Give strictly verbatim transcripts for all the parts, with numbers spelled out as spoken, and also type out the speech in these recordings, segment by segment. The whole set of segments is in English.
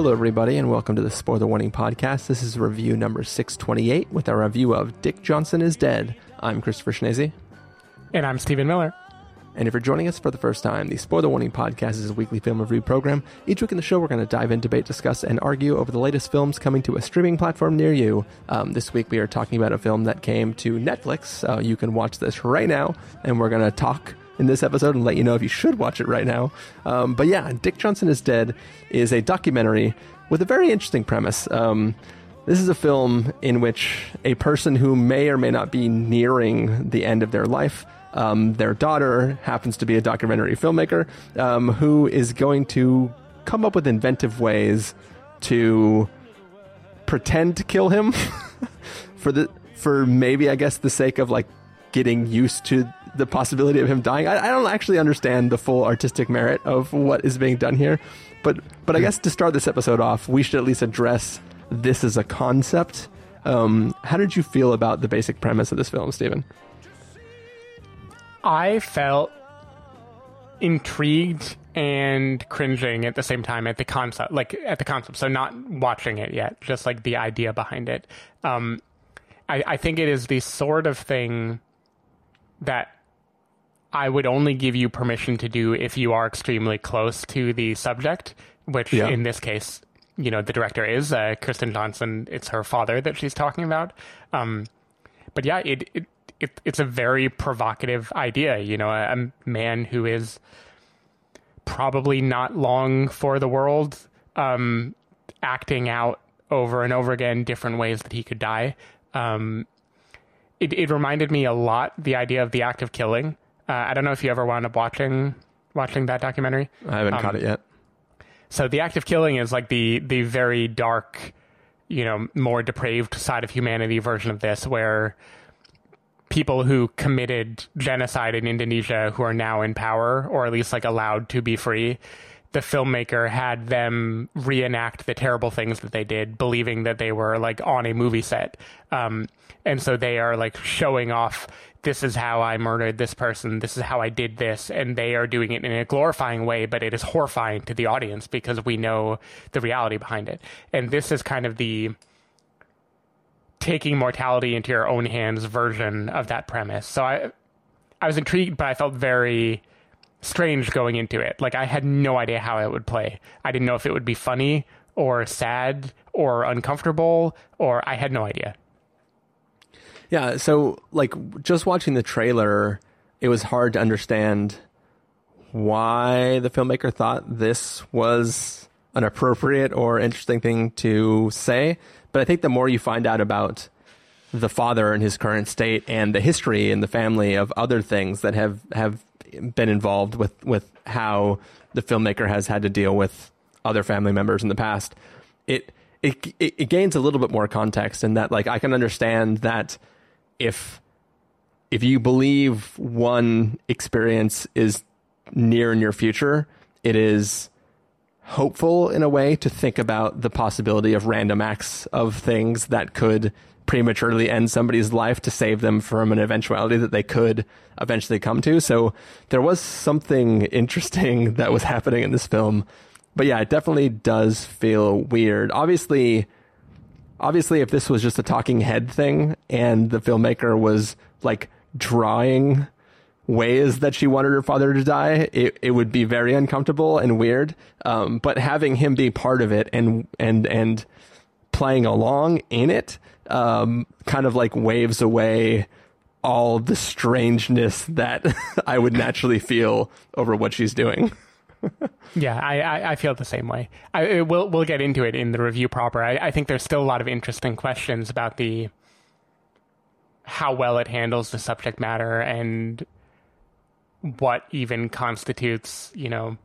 Hello, everybody, and welcome to the Spoiler Warning Podcast. This is review number six twenty-eight with our review of Dick Johnson Is Dead. I'm Christopher Schnese. And I'm Stephen Miller. And if you're joining us for the first time, the Spoiler Warning Podcast is a weekly film review program. Each week in the show, we're going to dive in, debate, discuss, and argue over the latest films coming to a streaming platform near you. Um, this week, we are talking about a film that came to Netflix. Uh, you can watch this right now, and we're going to talk in this episode and let you know if you should watch it right now. Um, but yeah, Dick Johnson Is Dead is a documentary with a very interesting premise. Um, this is a film in which a person who may or may not be nearing the end of their life, Um, their daughter happens to be a documentary filmmaker um, who is going to come up with inventive ways to pretend to kill him for the for maybe, I guess, the sake of like getting used to the possibility of him dying. I, I don't actually understand the full artistic merit of what is being done here, but but I guess to start this episode off, we should at least address this as a concept. Um, how did you feel about the basic premise of this film, Stephen? I felt intrigued and cringing at the same time at the concept, like at the concept. So not watching it yet, just like the idea behind it. Um, I, I think it is the sort of thing that I would only give you permission to do if you are extremely close to the subject, which yeah. in this case, you know, the director is uh, Kristen Johnson. It's her father that she's talking about. Um, but yeah, it, it, It, it's a very provocative idea, you know, a, a man who is probably not long for the world, um, acting out over and over again different ways that he could die. Um, it, it reminded me a lot, the idea of The Act of Killing. Uh, I don't know if you ever wound up watching watching that documentary. I haven't um, caught it yet. So The Act of Killing is like the the very dark, you know, more depraved side of humanity version of this, where people who committed genocide in Indonesia who are now in power, or at least like allowed to be free, the filmmaker had them reenact the terrible things that they did, believing that they were like on a movie set. Um, and so they are like showing off, this is how I murdered this person, this is how I did this, and they are doing it in a glorifying way, but it is horrifying to the audience because we know the reality behind it. And this is kind of the taking mortality into your own hands version of that premise. So I I was intrigued, but I felt very strange going into it. Like I had no idea how it would play. I didn't know if it would be funny or sad or uncomfortable, or I had no idea. Yeah, so like just watching the trailer, it was hard to understand why the filmmaker thought this was an appropriate or interesting thing to say. But I think the more you find out about the father and his current state and the history and the family of other things that have, have been involved with, with how the filmmaker has had to deal with other family members in the past, it, it, it gains a little bit more context in that, like, I can understand that if, if you believe one experience is near in your future, it is hopeful in a way to think about the possibility of random acts of things that could prematurely end somebody's life to save them from an eventuality that they could eventually come to. So there was something interesting that was happening in this film. But yeah, it definitely does feel weird. Obviously, obviously, if this was just a talking head thing and the filmmaker was like drawing ways that she wanted her father to die, it, it would be very uncomfortable and weird. Um, but having him be part of it and and and playing along in it um, kind of like waves away all the strangeness that I would naturally feel over what she's doing. Yeah, I, I, I feel the same way. I, we'll, we'll get into it in the review proper. I, I think there's still a lot of interesting questions about the how well it handles the subject matter and what even constitutes, you know,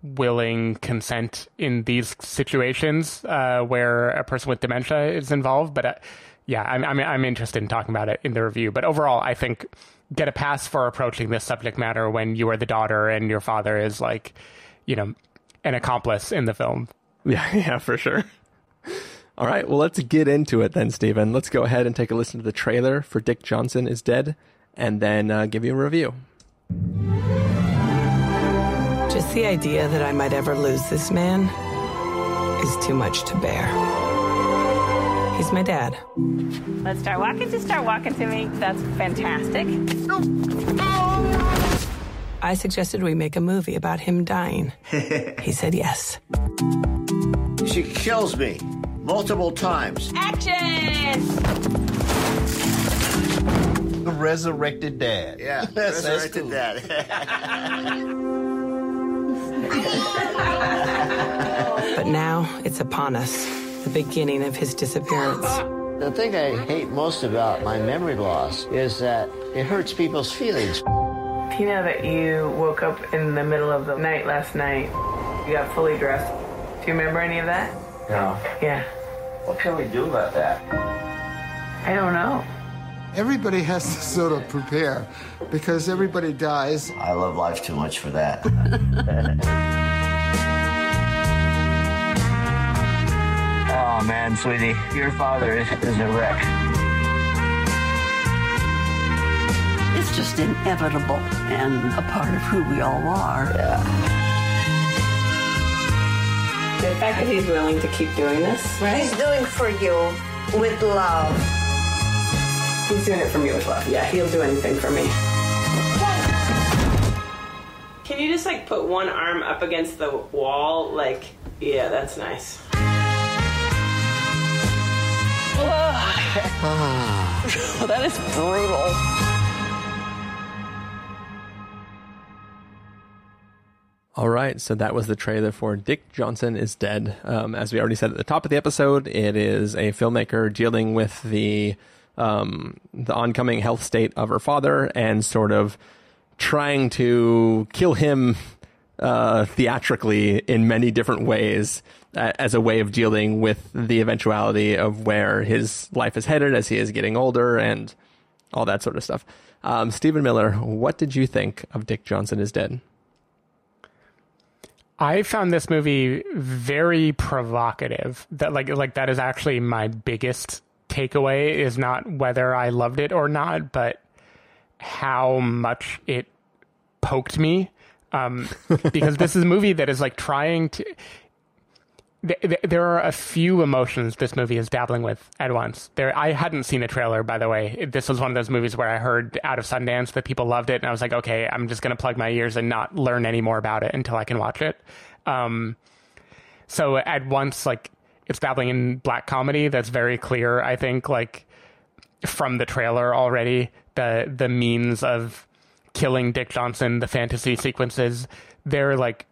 willing consent in these situations uh, where a person with dementia is involved. But uh, yeah, I'm, I'm I'm interested in talking about it in the review. But overall, I think get a pass for approaching this subject matter when you are the daughter and your father is like, you know, an accomplice in the film. Yeah, yeah, for sure. All right, well, let's get into it then, Stephen. Let's go ahead and take a listen to the trailer for Dick Johnson Is Dead, and then uh, give you a review. Just the idea that I might ever lose this man, is too much to bear. He's my dad. Let's start walking. Just start walking to me. That's fantastic. I suggested we make a movie about him dying. He said yes. She kills me multiple times. Action! The resurrected dad. Yeah, that's resurrected cool. dad. But now it's upon us, the beginning of his disappearance. The thing I hate most about my memory loss is that it hurts people's feelings. You know that you woke up in the middle of the night last night. You got fully dressed. Do you remember any of that? No. Yeah. What can we do about that? I don't know. Everybody has to sort of prepare, because everybody dies. I love life too much for that. Oh, man, sweetie, your father is, is a wreck. It's just inevitable and a part of who we all are. Yeah. The fact that he's willing to keep doing this, right? He's doing for you with love. He's doing it for me with love. Yeah, he'll do anything for me. Can you just, like, put one arm up against the wall? Like, yeah, that's nice. Oh, that is brutal. All right, so that was the trailer for Dick Johnson Is Dead. Um, as we already said at the top of the episode, it is a filmmaker dealing with the... Um, the oncoming health state of her father and sort of trying to kill him uh, theatrically in many different ways uh, as a way of dealing with the eventuality of where his life is headed as he is getting older and all that sort of stuff. Um, Stephen Miller, what did you think of Dick Johnson Is Dead? I found this movie very provocative. That like like that is actually my biggest takeaway, is not whether I loved it or not, but how much it poked me, um because this is a movie that is like trying to th- th- there are a few emotions this movie is dabbling with at once. There, I hadn't seen a trailer, by the way. This was one of those movies where I heard out of Sundance that people loved it, and I was like, okay, I'm just gonna plug my ears and not learn any more about it until I can watch it. Um so at once, like, it's dabbling in black comedy. That's very clear, I think, like from the trailer already, the the means of killing Dick Johnson, the fantasy sequences, they're like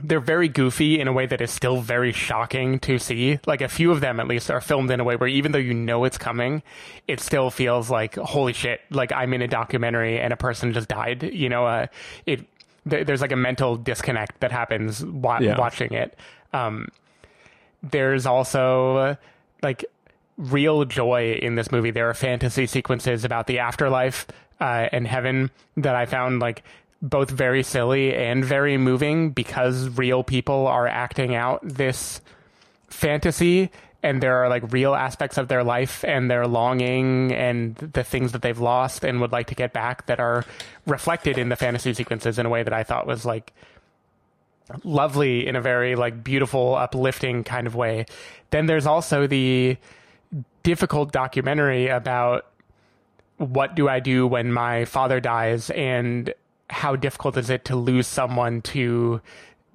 they're very goofy in a way that is still very shocking to see. Like a few of them at least are filmed in a way where even though you know it's coming, it still feels like, holy shit, like I'm in a documentary and a person just died, you know. Uh, it th- there's like a mental disconnect that happens wa- yeah. watching it. Um, There's also uh, like real joy in this movie. There are fantasy sequences about the afterlife uh, and heaven that I found like both very silly and very moving, because real people are acting out this fantasy, and there are like real aspects of their life and their longing and the things that they've lost and would like to get back that are reflected in the fantasy sequences in a way that I thought was like lovely, in a very like beautiful, uplifting kind of way. Then there's also the difficult documentary about what do I do when my father dies, and how difficult is it to lose someone to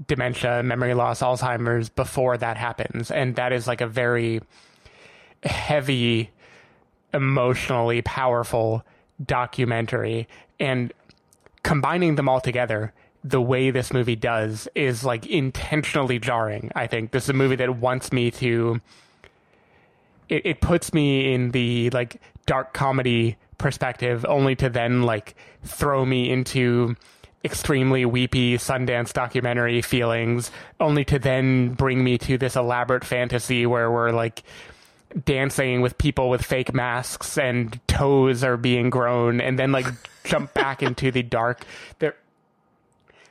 dementia, memory loss, Alzheimer's before that happens. And that is like a very heavy, emotionally powerful documentary. And combining them all together, the way this movie does is like intentionally jarring. I think this is a movie that wants me to, it, it puts me in the like dark comedy perspective, only to then like throw me into extremely weepy Sundance documentary feelings, only to then bring me to this elaborate fantasy where we're like dancing with people with fake masks and toes are being grown, and then like jump back into the dark. There,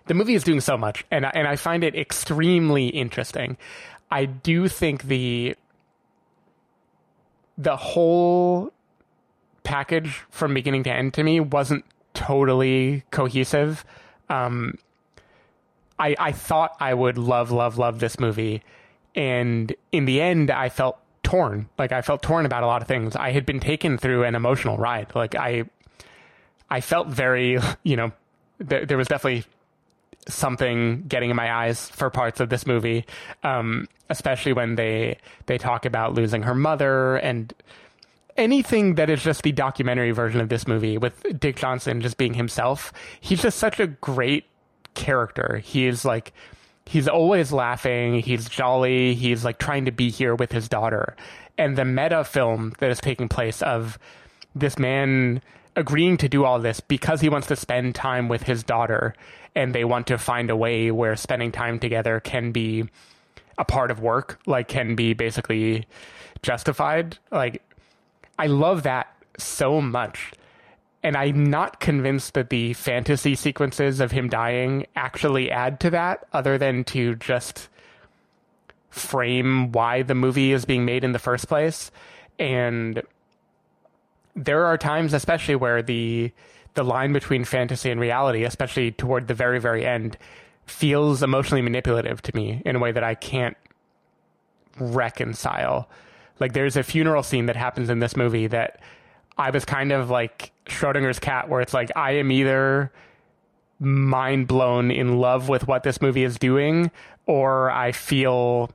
The movie is doing so much, and I, and I find it extremely interesting. I do think the the whole package from beginning to end to me wasn't totally cohesive. Um, I I thought I would love, love, love this movie, And in the end, I felt torn. Like, I felt torn about a lot of things. I had been taken through an emotional ride. Like, I, I felt very, you know, th- there was definitely something getting in my eyes for parts of this movie. Um, especially when they, they talk about losing her mother, and anything that is just the documentary version of this movie with Dick Johnson just being himself. He's just such a great character. He is like, he's always laughing. He's jolly. He's like trying to be here with his daughter. And the meta film that is taking place of this man agreeing to do all this because he wants to spend time with his daughter, and they want to find a way where spending time together can be a part of work, like can be basically justified. Like, I love that so much. And I'm not convinced that the fantasy sequences of him dying actually add to that, other than to just frame why the movie is being made in the first place. And there are times, especially where the the line between fantasy and reality, especially toward the very, very end, feels emotionally manipulative to me in a way that I can't reconcile. Like, there's a funeral scene that happens in this movie that I was kind of like Schrodinger's cat, where it's like, I am either mind blown in love with what this movie is doing, or I feel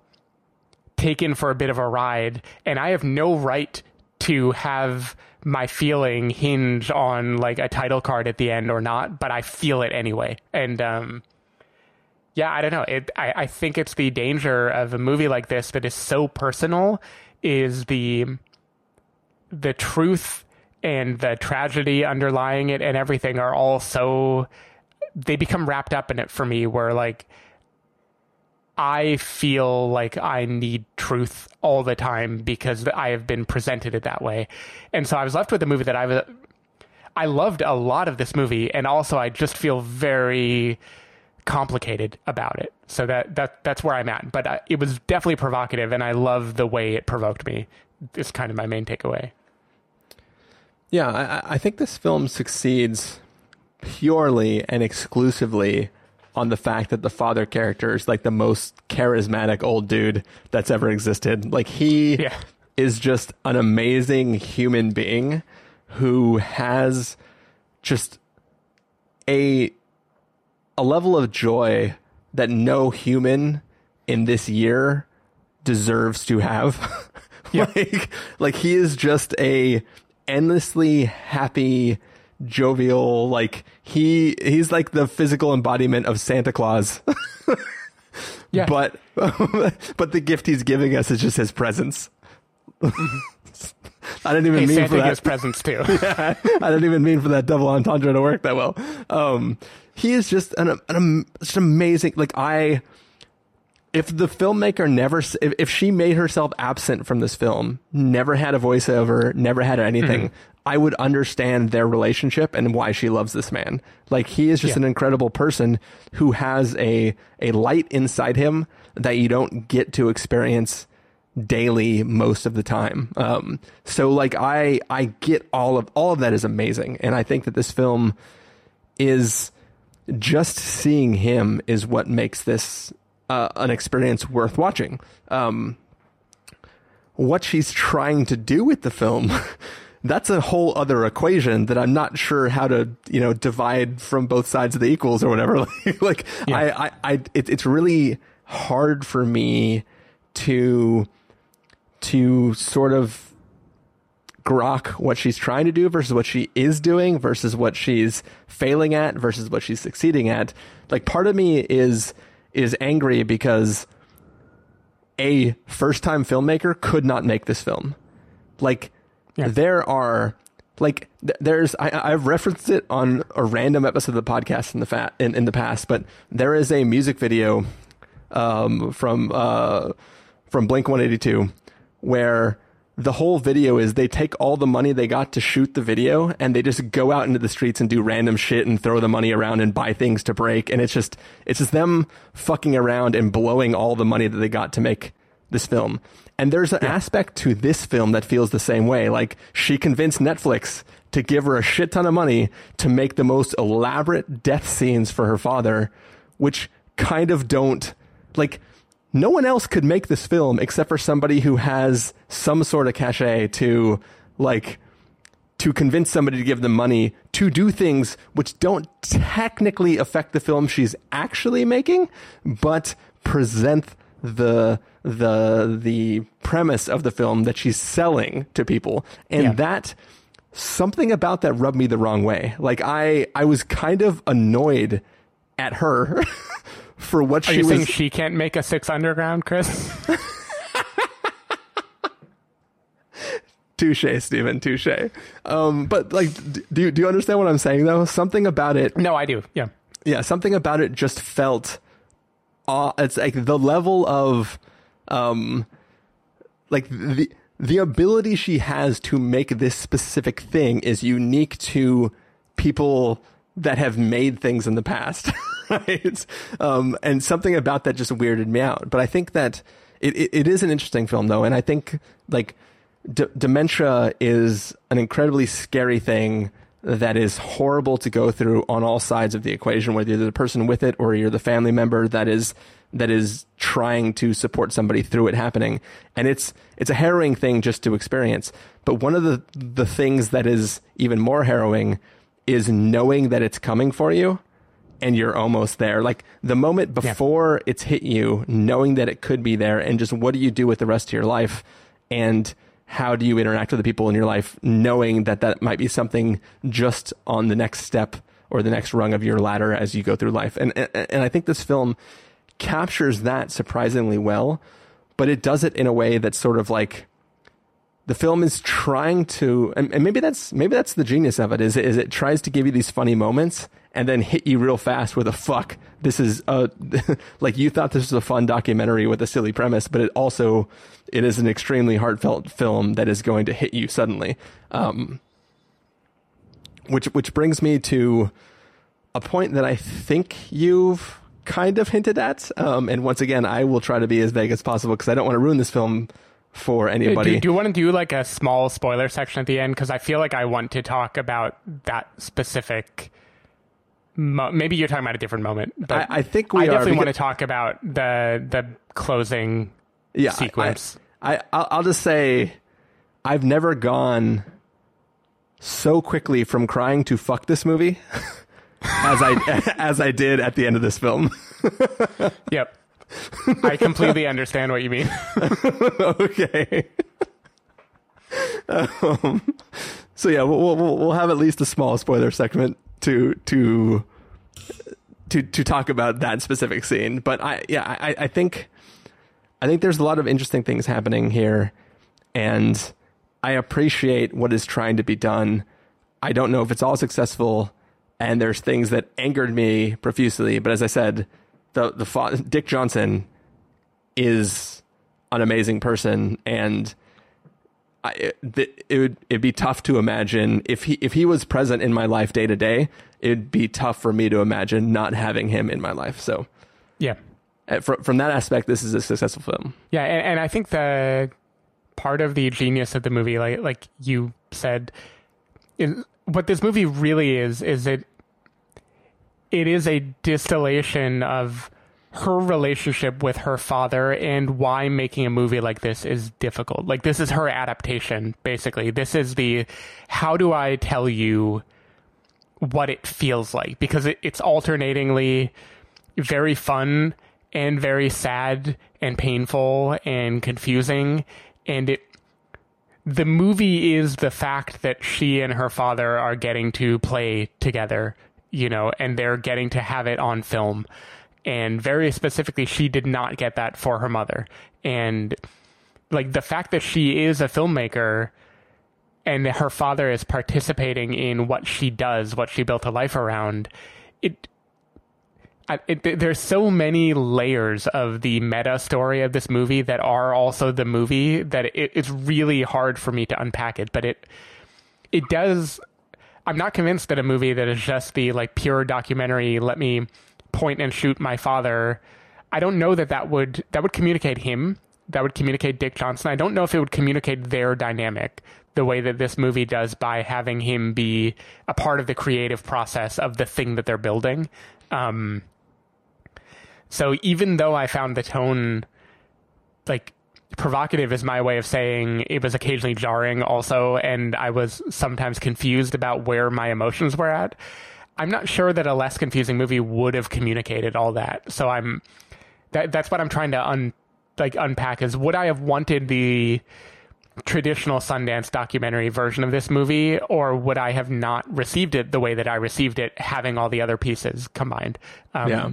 taken for a bit of a ride. And I have no right to have my feeling hinge on like a title card at the end or not, but I feel it anyway. And, um, yeah, I don't know. It, I, I think it's the danger of a movie like this that is so personal, is the the truth and the tragedy underlying it and everything are all so, they become wrapped up in it for me, where like I feel like I need truth all the time because I have been presented it that way. And so I was left with a movie that I was, I loved a lot of this movie, and also I just feel very complicated about it. So that that that's where I'm at. But uh, it was definitely provocative, and I love the way it provoked me. It's kind of my main takeaway. Yeah, I, I think this film succeeds purely and exclusively on the fact that the father character is like the most charismatic old dude that's ever existed. Like, he yeah. is just an amazing human being who has just a a level of joy that no human in this year deserves to have. Yeah. Like, like he is just a endlessly happy, jovial, like he, he's like the physical embodiment of Santa Claus. Yeah. But, but the gift he's giving us is just his presence. I didn't even hey, mean Santa for that. Gives presents too. Yeah, I didn't even mean for that double entendre to work that well. Um, He is just an, an, an amazing, like I, if the filmmaker never, if, if she made herself absent from this film, never had a voiceover, never had anything, mm-hmm. I would understand their relationship and why she loves this man. Like, he is just yeah. an incredible person who has a, a light inside him that you don't get to experience daily most of the time. Um, so like I, I get all of, all of that is amazing. And I think that this film is, just seeing him is what makes this uh, an experience worth watching. Um, what she's trying to do with the film, that's a whole other equation that I'm not sure how to, you know, divide from both sides of the equals or whatever. Like, yeah. I, I, I it, it's really hard for me to, to sort of grok what she's trying to do versus what she is doing versus what she's failing at versus what she's succeeding at. Like, part of me is is angry because a first-time filmmaker could not make this film. Like, yeah. there are like th- there's I, I've referenced it on a random episode of the podcast in the fat in, in the past, but there is a music video um from uh from Blink one eighty-two where the whole video is they take all the money they got to shoot the video and they just go out into the streets and do random shit and throw the money around and buy things to break. And it's just, it's just them fucking around and blowing all the money that they got to make this film. And there's an yeah. aspect to this film that feels the same way. Like, she convinced Netflix to give her a shit ton of money to make the most elaborate death scenes for her father, which kind of don't like no one else could make this film except for somebody who has some sort of cachet to, like, to convince somebody to give them money to do things which don't technically affect the film she's actually making, but present the the the premise of the film that she's selling to people. And yeah. that something about that rubbed me the wrong way. Like, I I was kind of annoyed at her for what Are she you was saying she can't make a Six Underground, Chris? Touche, Stephen, touche. Um, but like, do you, do you understand what I'm saying though? Something about it. No, I do. Yeah. Yeah. Something about it just felt, uh, it's like the level of, um, like the, the ability she has to make this specific thing is unique to people that have made things in the past. Right. Um, and something about that just weirded me out, but I think that it, it, it is an interesting film though. And I think like, D- dementia is an incredibly scary thing that is horrible to go through on all sides of the equation, whether you're the person with it or you're the family member that is that is trying to support somebody through it happening. And it's it's a harrowing thing just to experience. But one of the, the things that is even more harrowing is knowing that it's coming for you and you're almost there. Like the moment before yeah. it's hit you, knowing that it could be there, and just what do you do with the rest of your life? And how do you interact with the people in your life, knowing that that might be something just on the next step or the next rung of your ladder as you go through life? And and, and I think this film captures that surprisingly well, but it does it in a way that's sort of like the film is trying to, and, and maybe that's maybe that's the genius of it, is, is it tries to give you these funny moments and then hit you real fast with a fuck. This is a, like you thought this was a fun documentary with a silly premise, but it also, it is an extremely heartfelt film that is going to hit you suddenly. Um, which, which brings me to a point that I think you've kind of hinted at. Um, and once again, I will try to be as vague as possible because I don't want to ruin this film for anybody. Do, do you want to do like a small spoiler section at the end? Because I feel like I want to talk about that specific... Maybe you're talking about a different moment, but I, I think we I definitely are, because, want to talk about the the closing yeah, sequence. I, I I'll just say, I've never gone so quickly from crying to fuck this movie as I as I did at the end of this film. Yep, I completely understand what you mean. Okay. Um, so yeah, we'll, we'll we'll have at least a small spoiler segment to to to to talk about that specific scene. But I yeah I, I think I think there's a lot of interesting things happening here, and I appreciate what is trying to be done. I don't know if it's all successful, and there's things that angered me profusely, but as I said, the the fa- Dick Johnson is an amazing person, and I, it, it would it'd be tough to imagine if he if he was present in my life day to day. It'd be tough for me to imagine not having him in my life. So, yeah, from from that aspect, this is a successful film. Yeah, and, and I think the part of the genius of the movie, like like you said, is, what this movie really is is it it is a distillation of her relationship with her father and why making a movie like this is difficult. Like, this is her adaptation, basically. This is the, how do I tell you what it feels like? Because it, it's alternatingly very fun and very sad and painful and confusing. And it, the movie is the fact that she and her father are getting to play together, you know, and they're getting to have it on film. And very specifically, she did not get that for her mother. And like the fact that she is a filmmaker and her father is participating in what she does, what she built a life around, it, it there's so many layers of the meta story of this movie that are also the movie that it, it's really hard for me to unpack it. But it it does. I'm not convinced that a movie that is just the like pure documentary, let me point and shoot my father, I don't know that that would that would communicate him, that would communicate Dick Johnson. I don't know if it would communicate their dynamic the way that this movie does by having him be a part of the creative process of the thing that they're building. Um so even though I found the tone like provocative is my way of saying it was occasionally jarring also, and I was sometimes confused about where my emotions were at. I'm not sure that a less confusing movie would have communicated all that. So I'm that that's what I'm trying to un, like unpack is, would I have wanted the traditional Sundance documentary version of this movie, or would I have not received it the way that I received it, having all the other pieces combined? Um, yeah.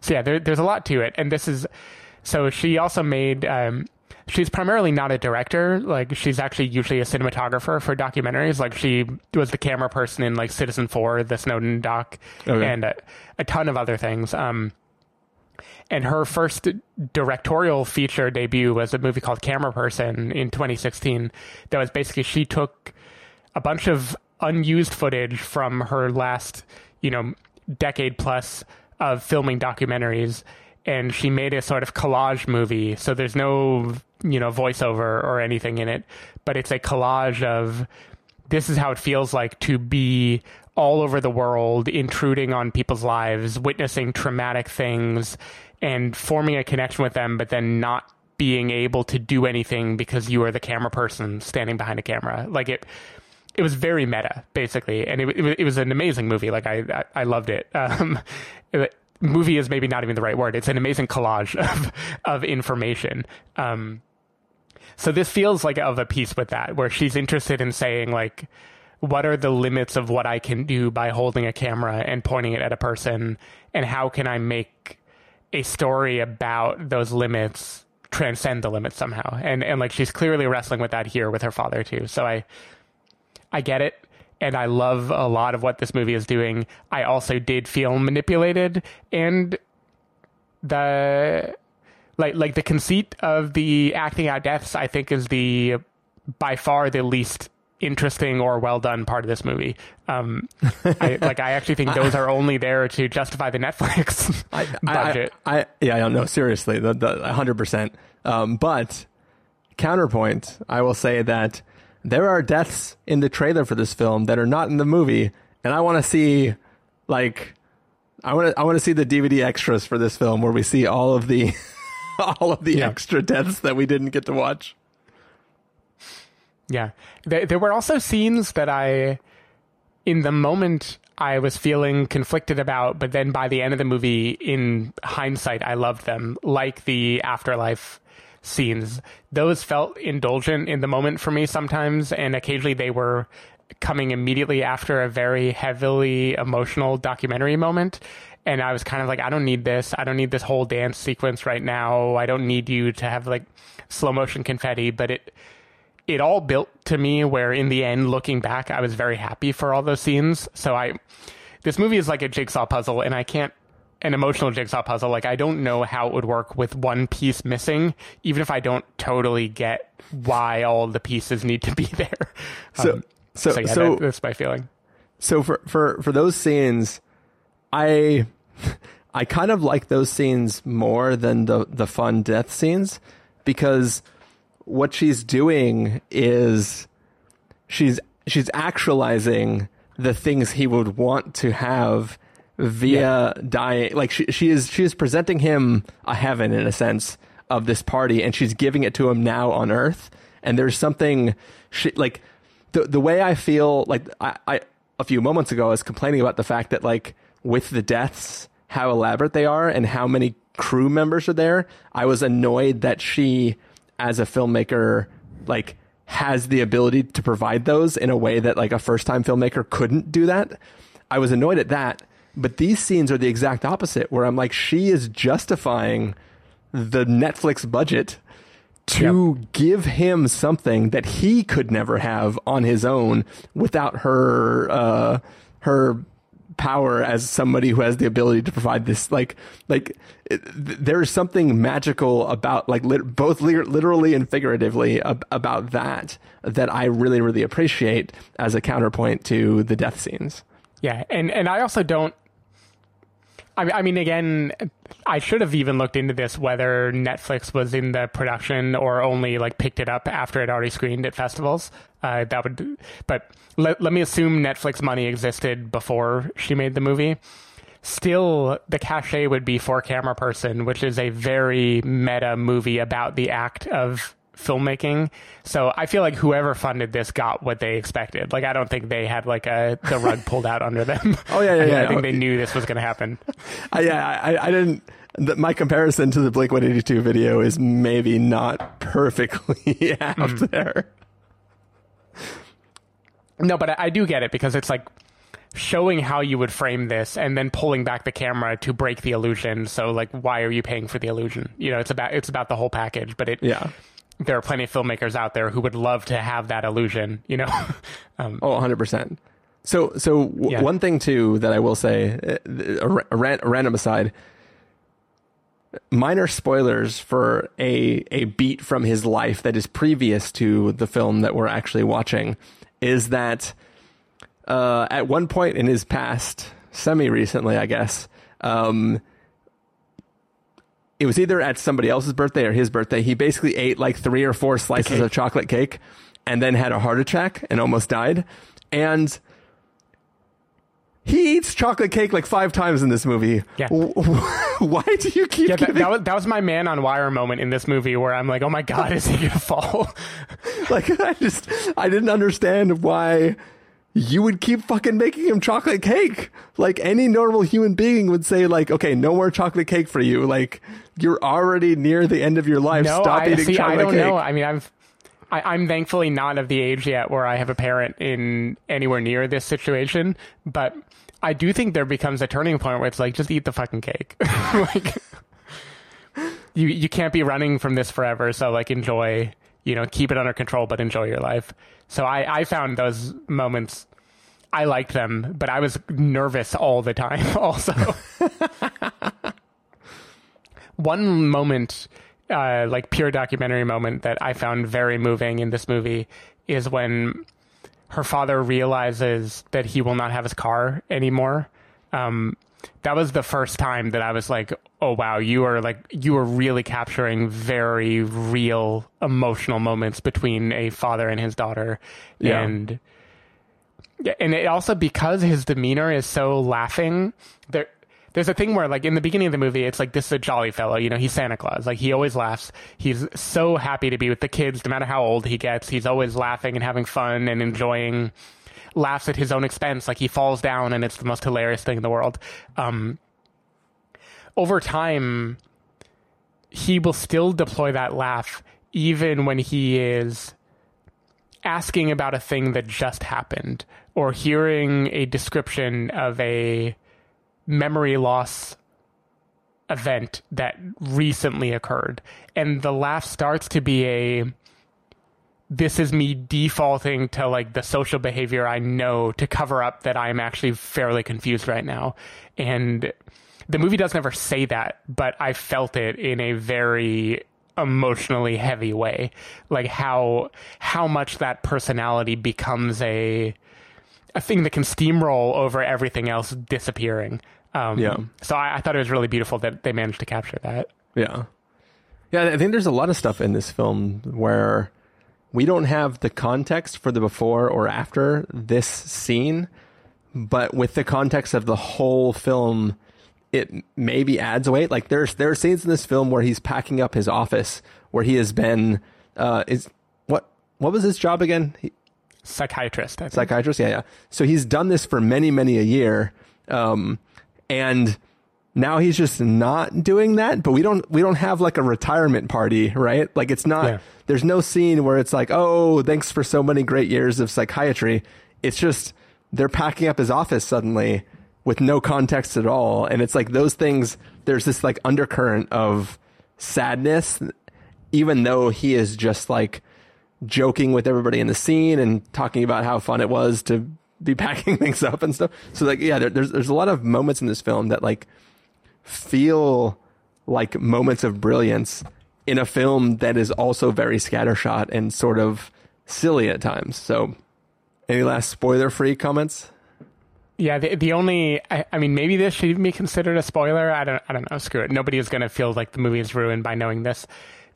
So yeah, there, there's a lot to it. And this is, so she also made, um, she's primarily not a director. Like, she's actually usually a cinematographer for documentaries. Like, she was the camera person in like Citizen Four, the Snowden doc, okay. and a, a ton of other things. Um, And her first directorial feature debut was a movie called Cameraperson in twenty sixteen. That was basically, she took a bunch of unused footage from her last, you know, decade plus of filming documentaries, and she made a sort of collage movie. So there's no, you know, voiceover or anything in it, but it's a collage of, this is how it feels like to be all over the world, intruding on people's lives, witnessing traumatic things and forming a connection with them, but then not being able to do anything because you are the camera person standing behind a camera. Like, it, it was very meta basically. And it, it, it was an amazing movie. Like, I, I, I loved it. Um, it, movie is maybe not even the right word. It's an amazing collage of, of information. Um, So this feels like of a piece with that, where she's interested in saying, like, what are the limits of what I can do by holding a camera and pointing it at a person, and how can I make a story about those limits transcend the limits somehow? And, and like, she's clearly wrestling with that here with her father too. So I, I get it. And I love a lot of what this movie is doing. I also did feel manipulated, and the... Like, like the conceit of the acting out deaths, I think, is the by far the least interesting or well done part of this movie. Um, I, like, I actually think those are only there to justify the Netflix I, budget. I, I, I, yeah, I don't know. Seriously, the, the one hundred percent. Um, but counterpoint, I will say that there are deaths in the trailer for this film that are not in the movie, and I want to see, like, I want to I want to see the D V D extras for this film where we see all of the. all of the yeah. extra deaths that we didn't get to watch. Yeah. There, there were also scenes that I, in the moment, I was feeling conflicted about, but then by the end of the movie, in hindsight, I loved them. Like the afterlife scenes. Those felt indulgent in the moment for me sometimes, and occasionally they were coming immediately after a very heavily emotional documentary moment. And I was kind of like, I don't need this. I don't need this whole dance sequence right now. I don't need you to have like slow motion confetti. But it it all built to me where in the end, looking back, I was very happy for all those scenes. So I, this movie is like a jigsaw puzzle, and I can't, an emotional jigsaw puzzle. Like, I don't know how it would work with one piece missing, even if I don't totally get why all the pieces need to be there. So, um, so, so, yeah, so that, that's my feeling. So for, for, for those scenes... I I kind of like those scenes more than the, the fun death scenes, because what she's doing is she's she's actualizing the things he would want to have via yeah. dying. Like, she she is she is presenting him a heaven, in a sense, of this party, and she's giving it to him now on Earth. And there's something she, like the the way I feel like I, I a few moments ago I was complaining about the fact that, like, with the deaths, how elaborate they are and how many crew members are there. I was annoyed that she, as a filmmaker, like, has the ability to provide those in a way that, like, a first-time filmmaker couldn't do that. I was annoyed at that. But these scenes are the exact opposite, where I'm like, she is justifying the Netflix budget to yep. give him something that he could never have on his own without her, uh, her... power as somebody who has the ability to provide this. Like, like it, th- there is something magical about, like, lit- both li- literally and figuratively ab- about that that I really, really appreciate as a counterpoint to the death scenes. Yeah, and and I also don't. I, I mean, again, I should have even looked into this, whether Netflix was in the production or only, like, picked it up after it already screened at festivals. Uh, that would, but let, let me assume Netflix money existed before she made the movie. still the cachet would be for Cameraperson, which is a very meta movie about the act of filmmaking. So I feel like whoever funded this got what they expected. Like, I don't think they had like a the rug pulled out under them. Oh yeah, yeah. I, yeah, I yeah. think they knew this was going to happen. Uh, yeah, I, I didn't. The, my comparison to the Blink one eighty-two video is maybe not perfectly out mm. there. No, but I, I do get it, because it's like showing how you would frame this and then pulling back the camera to break the illusion. So like, why are you paying for the illusion? You know, it's about it's about the whole package. But it yeah. There are plenty of filmmakers out there who would love to have that illusion, you know? um, oh, one hundred percent. So, so w- yeah. one thing, too, that I will say, a, ra- a random aside, minor spoilers for a, a beat from his life that is previous to the film that we're actually watching, is that uh, at one point in his past, semi-recently, I guess, um, it was either at somebody else's birthday or his birthday. He basically ate like three or four slices of chocolate cake and then had a heart attack and almost died. And he eats chocolate cake like five times in this movie. Yeah. Why do you keep yeah, that, giving... that, was, that was my Man on Wire moment in this movie where I'm like, oh my God, is he going to fall? Like, I just, I didn't understand why you would keep fucking making him chocolate cake. Like, any normal human being would say, like, okay, no more chocolate cake for you. Like, you're already near the end of your life. No, Stop I, eating see, chocolate cake. I don't cake. know. I mean, I've, I, I'm thankfully not of the age yet where I have a parent in anywhere near this situation. But I do think there becomes a turning point where it's like, just eat the fucking cake. Like, you, you can't be running from this forever. So, like, enjoy... You know, keep it under control, but enjoy your life. So I, I found those moments, I liked them, but I was nervous all the time also. One moment, uh, like pure documentary moment that I found very moving in this movie is when her father realizes that he will not have his car anymore. Um, that was the first time that I was like, oh wow, you are like you are really capturing very real emotional moments between a father and his daughter. Yeah. And and it also, because his demeanor is so laughing, there there's a thing where, like, in the beginning of the movie, it's like, this is a jolly fellow, you know, he's Santa Claus, like, he always laughs, he's so happy to be with the kids no matter how old he gets, he's always laughing and having fun and enjoying, laughs at his own expense, like he falls down and it's the most hilarious thing in the world. Um over time, he will still deploy that laugh even when he is asking about a thing that just happened or hearing a description of a memory loss event that recently occurred, and the laugh starts to be a, this is me defaulting to like the social behavior I know to cover up that I'm actually fairly confused right now. And the movie doesn't ever say that, but I felt it in a very emotionally heavy way. Like how how much that personality becomes a a thing that can steamroll over everything else disappearing. Um, yeah. So I, I thought it was really beautiful that they managed to capture that. Yeah. Yeah, I think there's a lot of stuff in this film where we don't have the context for the before or after this scene, but with the context of the whole film, it maybe adds weight. Like there's there are scenes in this film where he's packing up his office, where he has been uh, is what what was his job again? He, psychiatrist. I think. Psychiatrist. Yeah, yeah. So he's done this for many, many a year, um, and now he's just not doing that, but we don't we don't have like a retirement party, right? Like it's not, yeah. There's no scene where it's like, oh, thanks for so many great years of psychiatry. It's just they're packing up his office suddenly with no context at all. And it's like those things, there's this like undercurrent of sadness, even though he is just like joking with everybody in the scene and talking about how fun it was to be packing things up and stuff. So like, yeah, there, there's there's a lot of moments in this film that like feel like moments of brilliance in a film that is also very scattershot and sort of silly at times. So any last spoiler-free comments? Yeah, the, the only, I, I mean, maybe this should be considered a spoiler. I don't I don't know. Screw it. Nobody is going to feel like the movie is ruined by knowing this.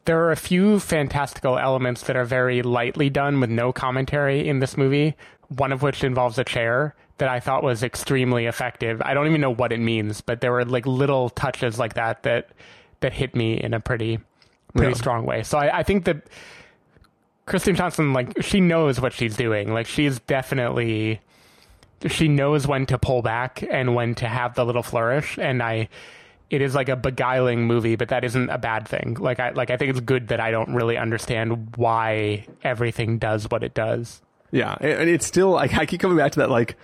There are a few fantastical elements that are very lightly done with no commentary in this movie, one of which involves a chair that I thought was extremely effective. I don't even know what it means, but there were like little touches like that that that hit me in a pretty pretty yeah. strong way. So I, I think that Kristen Johnson, like, she knows what she's doing. Like, she's definitely, she knows when to pull back and when to have the little flourish. And I, it is like a beguiling movie, but that isn't a bad thing. Like, I, like, I think it's good that I don't really understand why everything does what it does. Yeah. And it's still like, I keep coming back to that. Like,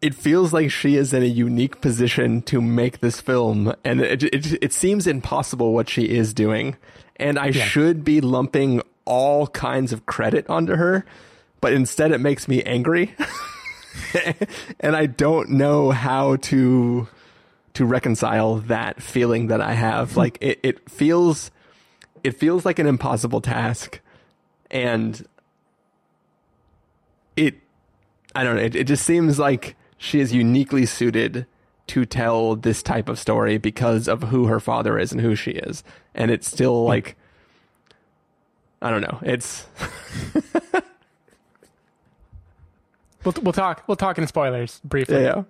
it feels like she is in a unique position to make this film, and it, it, it seems impossible what she is doing. And I yeah. should be lumping all kinds of credit onto her, but instead it makes me angry and I don't know how to to reconcile that feeling that I have. Like, it, it feels it feels like an impossible task, and it I don't know it, it just seems like she is uniquely suited to tell this type of story because of who her father is and who she is. And it's still like, I don't know. It's we'll we'll talk we'll talk in spoilers briefly. Yeah.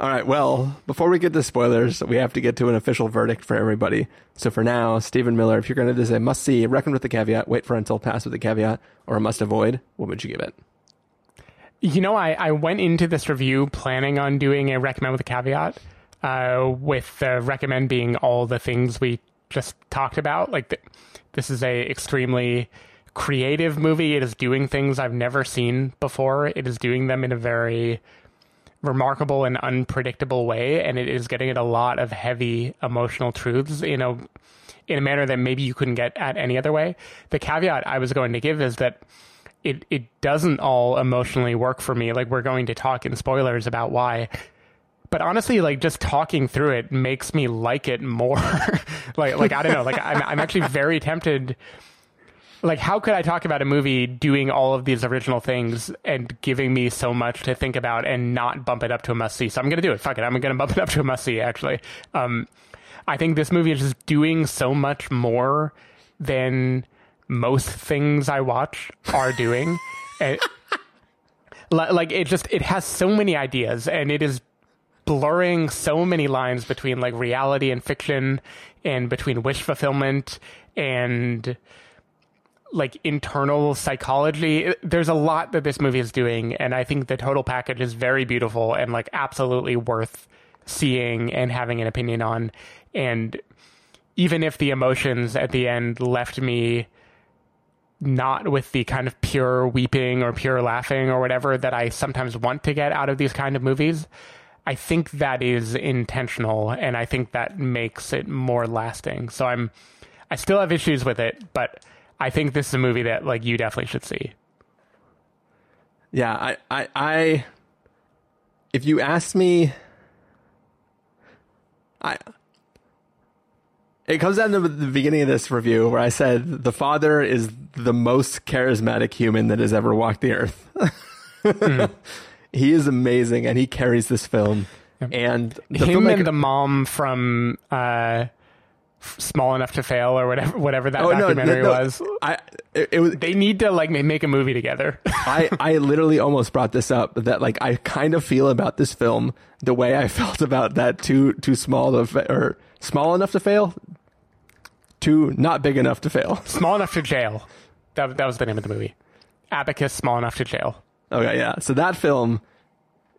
All right. Well, before we get to spoilers, we have to get to an official verdict for everybody. So for now, Stephen Miller, if you're going to do a must see, reckon with the caveat, wait for until pass with the caveat, or a must avoid, what would you give it? You know, I, I went into this review planning on doing a recommend with a caveat, uh, with the recommend being all the things we just talked about, like the. This is a extremely creative movie. It is doing things I've never seen before. It is doing them in a very remarkable and unpredictable way, and it is getting at a lot of heavy emotional truths in a in a manner that maybe you couldn't get at any other way. The caveat I was going to give is that it it doesn't all emotionally work for me. Like, we're going to talk in spoilers about why. But honestly, like, just talking through it makes me like it more. like, like I don't know. Like, I'm, I'm actually very tempted. Like, how could I talk about a movie doing all of these original things and giving me so much to think about and not bump it up to a must see? So I'm going to do it. Fuck it. I'm going to bump it up to a must see, actually. Um, I think this movie is just doing so much more than most things I watch are doing. it, like, it just, it has so many ideas, and it is blurring so many lines between like reality and fiction, and between wish fulfillment and like internal psychology. There's a lot that this movie is doing, and I think the total package is very beautiful and like absolutely worth seeing and having an opinion on. And even if the emotions at the end left me not with the kind of pure weeping or pure laughing or whatever that I sometimes want to get out of these kind of movies, I think that is intentional, and I think that makes it more lasting. So I'm, I still have issues with it, but I think this is a movie that like you definitely should see. Yeah. I, I, I if you asked me, I, it comes down to the beginning of this review where I said the father is the most charismatic human that has ever walked the earth. mm. He is amazing, and he carries this film. Yep. And the him filmmaker, and the mom from uh, Small Enough to Fail or whatever, whatever that oh, documentary no, no, was. I, it, it was. They need to like make a movie together. I, I literally almost brought this up that like I kind of feel about this film the way I felt about that too too small to fa- or small enough to fail, too not big enough to fail, small enough to jail. That that was the name of the movie. Abacus: Small Enough to Jail. Okay, yeah. So that film,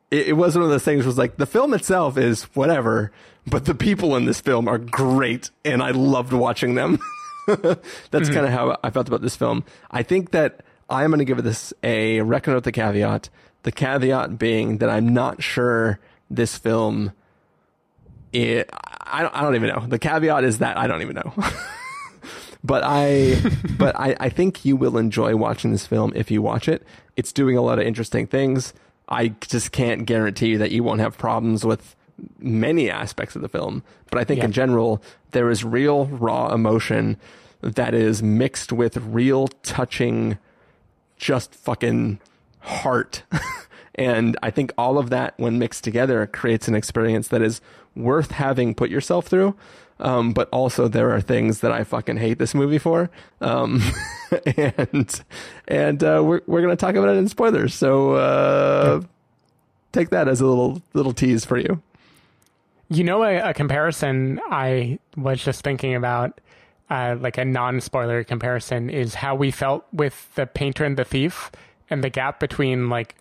it, it was one of those things was like, the film itself is whatever, but the people in this film are great, and I loved watching them. That's mm-hmm. kind of how I felt about this film. I think that I'm going to give this a reckon with the caveat, the caveat being that I'm not sure this film, it, I, don't, I don't even know. The caveat is that I don't even know. But I but I, I think you will enjoy watching this film if you watch it. It's doing a lot of interesting things. I just can't guarantee you that you won't have problems with many aspects of the film. But I think yeah. in general, there is real raw emotion that is mixed with real touching, just fucking heart. And I think all of that, when mixed together, creates an experience that is worth having put yourself through. Um, but also there are things that I fucking hate this movie for. Um, and, and, uh, we're, we're going to talk about it in spoilers. So, uh, take that as a little little tease for you. You know, a, a comparison I was just thinking about, uh, like a non-spoiler comparison, is how we felt with The Painter and the Thief, and the gap between, like,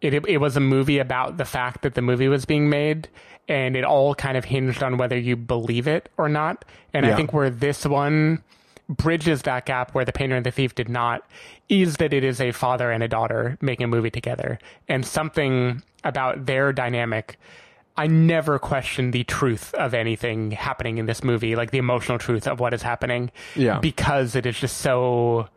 it, it, it was a movie about the fact that the movie was being made, and it all kind of hinged on whether you believe it or not. And yeah. I think where this one bridges that gap, where The Painter and the Thief did not, is that it is a father and a daughter making a movie together. And something about their dynamic, I never questioned the truth of anything happening in this movie, like the emotional truth of what is happening, yeah. because it is just so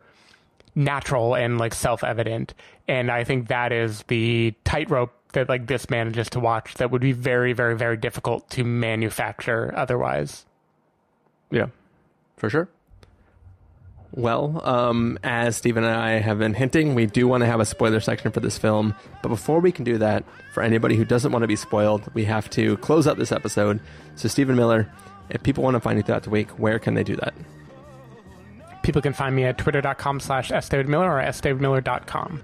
natural and, like, self-evident. And I think that is the tightrope that, like, this manages to watch that would be very, very, very difficult to manufacture otherwise. Yeah, for sure. Well, um, as Stephen and I have been hinting, we do want to have a spoiler section for this film. But before we can do that, for anybody who doesn't want to be spoiled, we have to close out this episode. So, Stephen Miller, if people want to find you throughout the week, where can they do that? People can find me at twitter.com slash sdavidmiller or s david miller dot com.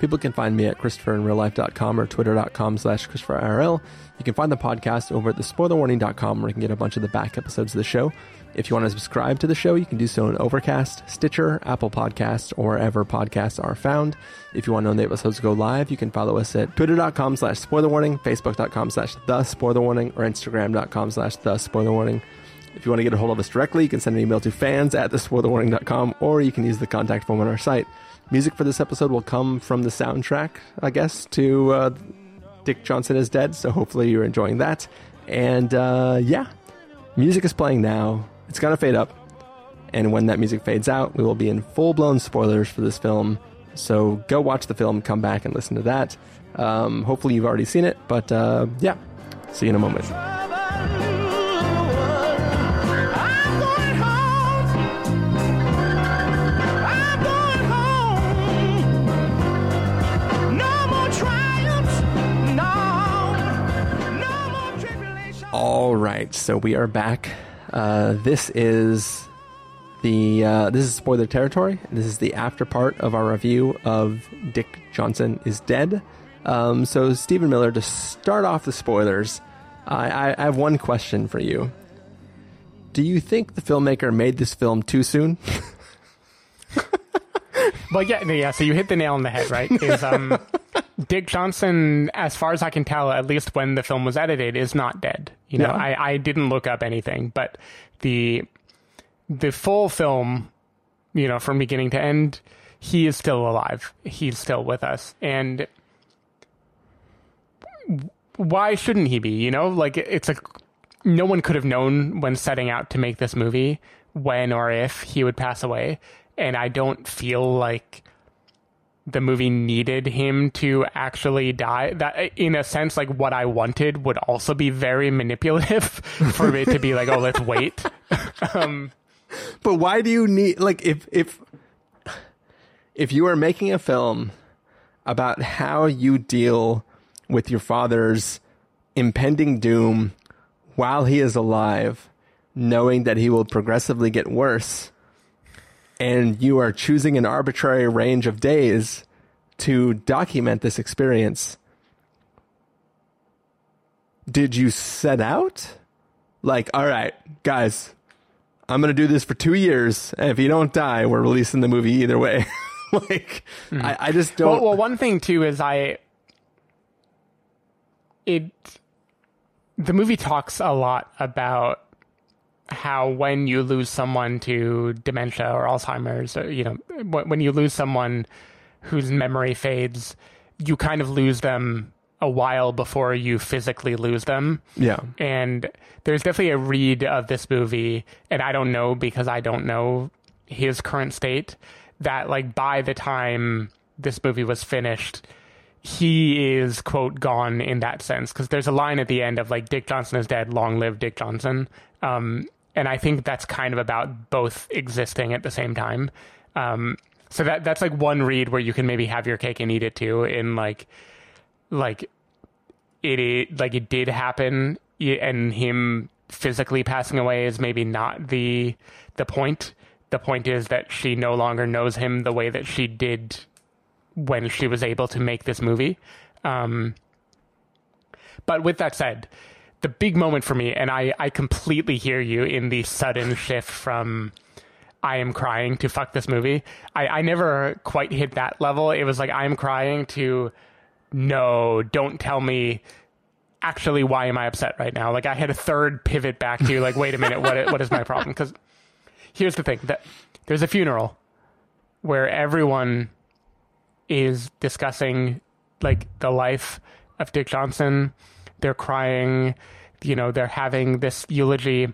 People can find me at christopher in real life dot com or twitter.com slash christopher I R L. You can find the podcast over at the spoiler warning dot com, where you can get a bunch of the back episodes of the show. If you want to subscribe to the show, you can do so on Overcast, Stitcher, Apple Podcasts, or wherever podcasts are found. If you want to know the episodes go live, you can follow us at twitter.com slash spoiler warning, facebook.com slash the spoiler warning, or instagram.com slash the spoiler warning. If you want to get a hold of us directly, you can send an email to fans at the spoiler warning dot com, or you can use the contact form on our site. Music for this episode will come from the soundtrack, I guess, to uh, Dick Johnson Is Dead, so hopefully you're enjoying that. And uh, yeah, music is playing now. It's going to fade up, and when that music fades out, we will be in full-blown spoilers for this film, so go watch the film, come back and listen to that. Um, hopefully you've already seen it, but uh, yeah, see you in a moment. All right, so we are back. Uh, this is the uh, this is spoiler territory. This is the after part of our review of Dick Johnson Is Dead. Um, so, Stephen Miller, to start off the spoilers, I, I, I have one question for you. Do you think the filmmaker made this film too soon? Well, yeah, no, yeah. So you hit the nail on the head, right? Is um, Dick Johnson, as far as I can tell, at least when the film was edited, is not dead. You know, no. I, I didn't look up anything, but the the full film, you know, from beginning to end, he is still alive. He's still with us. And why shouldn't he be? You know, like, it's a no one could have known when setting out to make this movie when or if he would pass away. And I don't feel like the movie needed him to actually die. That, in a sense, like, what I wanted would also be very manipulative for it to be like, oh, let's wait. Um, but why do you need, like, if if if you are making a film about how you deal with your father's impending doom while he is alive, knowing that he will progressively get worse, and you are choosing an arbitrary range of days to document this experience, did you set out? Like, all right, guys, I'm going to do this for two years, and if you don't die, we're releasing the movie either way. Like, mm-hmm. I, I just don't... Well, well, one thing, too, is I... It... The movie talks a lot about how when you lose someone to dementia or Alzheimer's, or, you know, when you lose someone whose memory fades, you kind of lose them a while before you physically lose them. Yeah. And there's definitely a read of this movie, and I don't know because I don't know his current state, that, like, by the time this movie was finished, he is, quote, gone in that sense. Because there's a line at the end of, like, Dick Johnson is dead, long live Dick Johnson. Um, and I think that's kind of about both existing at the same time. Um, so that that's like one read where you can maybe have your cake and eat it too. In like, like it, it like it did happen, and him physically passing away is maybe not the the point. The point is that she no longer knows him the way that she did when she was able to make this movie. Um, But with that said, the big moment for me, and I, I completely hear you in the sudden shift from I am crying to fuck this movie. I, I never quite hit that level. It was like, I am crying to no, don't tell me actually why am I upset right now? Like I had a third pivot back to like, wait a minute, what what is my problem? Because here's the thing, that there's a funeral where everyone is discussing like the life of Dick Johnson. They're crying, you know, they're having this eulogy,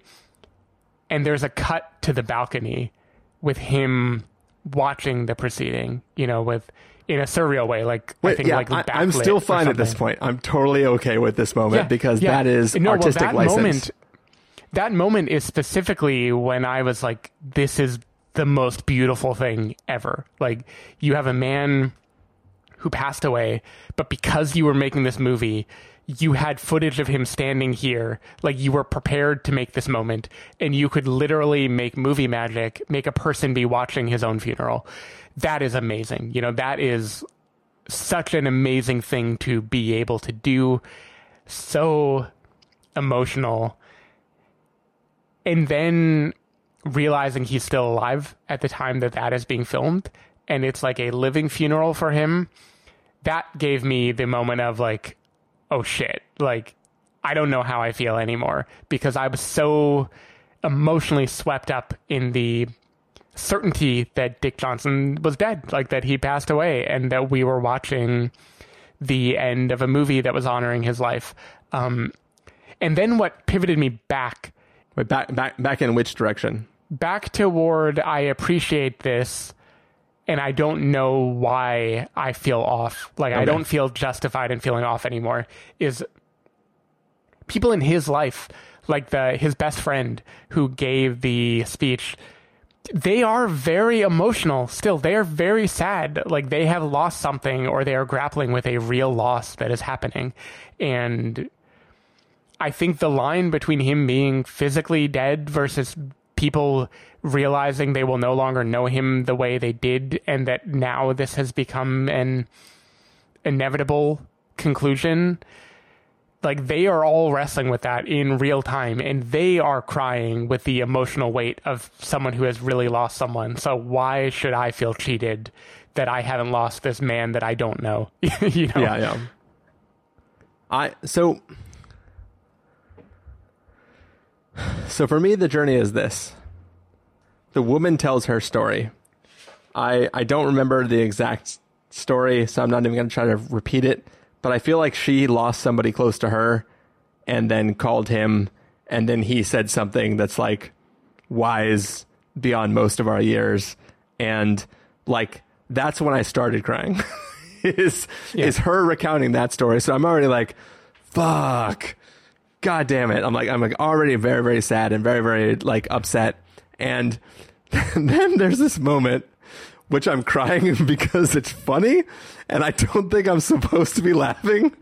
and there's a cut to the balcony with him watching the proceeding, you know, with in a surreal way. Like, Wait, I think, yeah, like, I, I'm still fine at this point. I'm totally okay with this moment yeah, because yeah. that is no, artistic well, that license. Moment, that moment is specifically when I was like, this is the most beautiful thing ever. Like, you have a man who passed away, but because you were making this movie, you had footage of him standing here. Like, you were prepared to make this moment, and you could literally make movie magic, make a person be watching his own funeral. That is amazing. You know, that is such an amazing thing to be able to do. So emotional. And then realizing he's still alive at the time that that is being filmed, and it's like a living funeral for him. That gave me the moment of like, oh shit, like, I don't know how I feel anymore, because I was so emotionally swept up in the certainty that Dick Johnson was dead, like that he passed away, and that we were watching the end of a movie that was honoring his life. Um, and then what pivoted me back... Wait, back, back, back in which direction? Back toward, I appreciate this, and I don't know why I feel off. Like, okay. I don't feel justified in feeling off anymore. Is people in his life, like the his best friend who gave the speech, they are very emotional still. They are very sad. Like, they have lost something, or they are grappling with a real loss that is happening. And I think the line between him being physically dead versus people realizing they will no longer know him the way they did, and that now this has become an inevitable conclusion. Like, they are all wrestling with that in real time, and they are crying with the emotional weight of someone who has really lost someone. So why should I feel cheated that I haven't lost this man that I don't know? You know? Yeah, yeah. I, so... So for me, the journey is this. The woman tells her story. I, I don't remember the exact story, so I'm not even going to try to repeat it. But I feel like she lost somebody close to her and then called him. And then he said something that's like wise beyond most of our years. And like, that's when I started crying is, yeah. is her recounting that story. So I'm already like, fuck. God damn it. I'm like, I'm like already very, very sad and very, very like upset. And then there's this moment which I'm crying because it's funny. And I don't think I'm supposed to be laughing,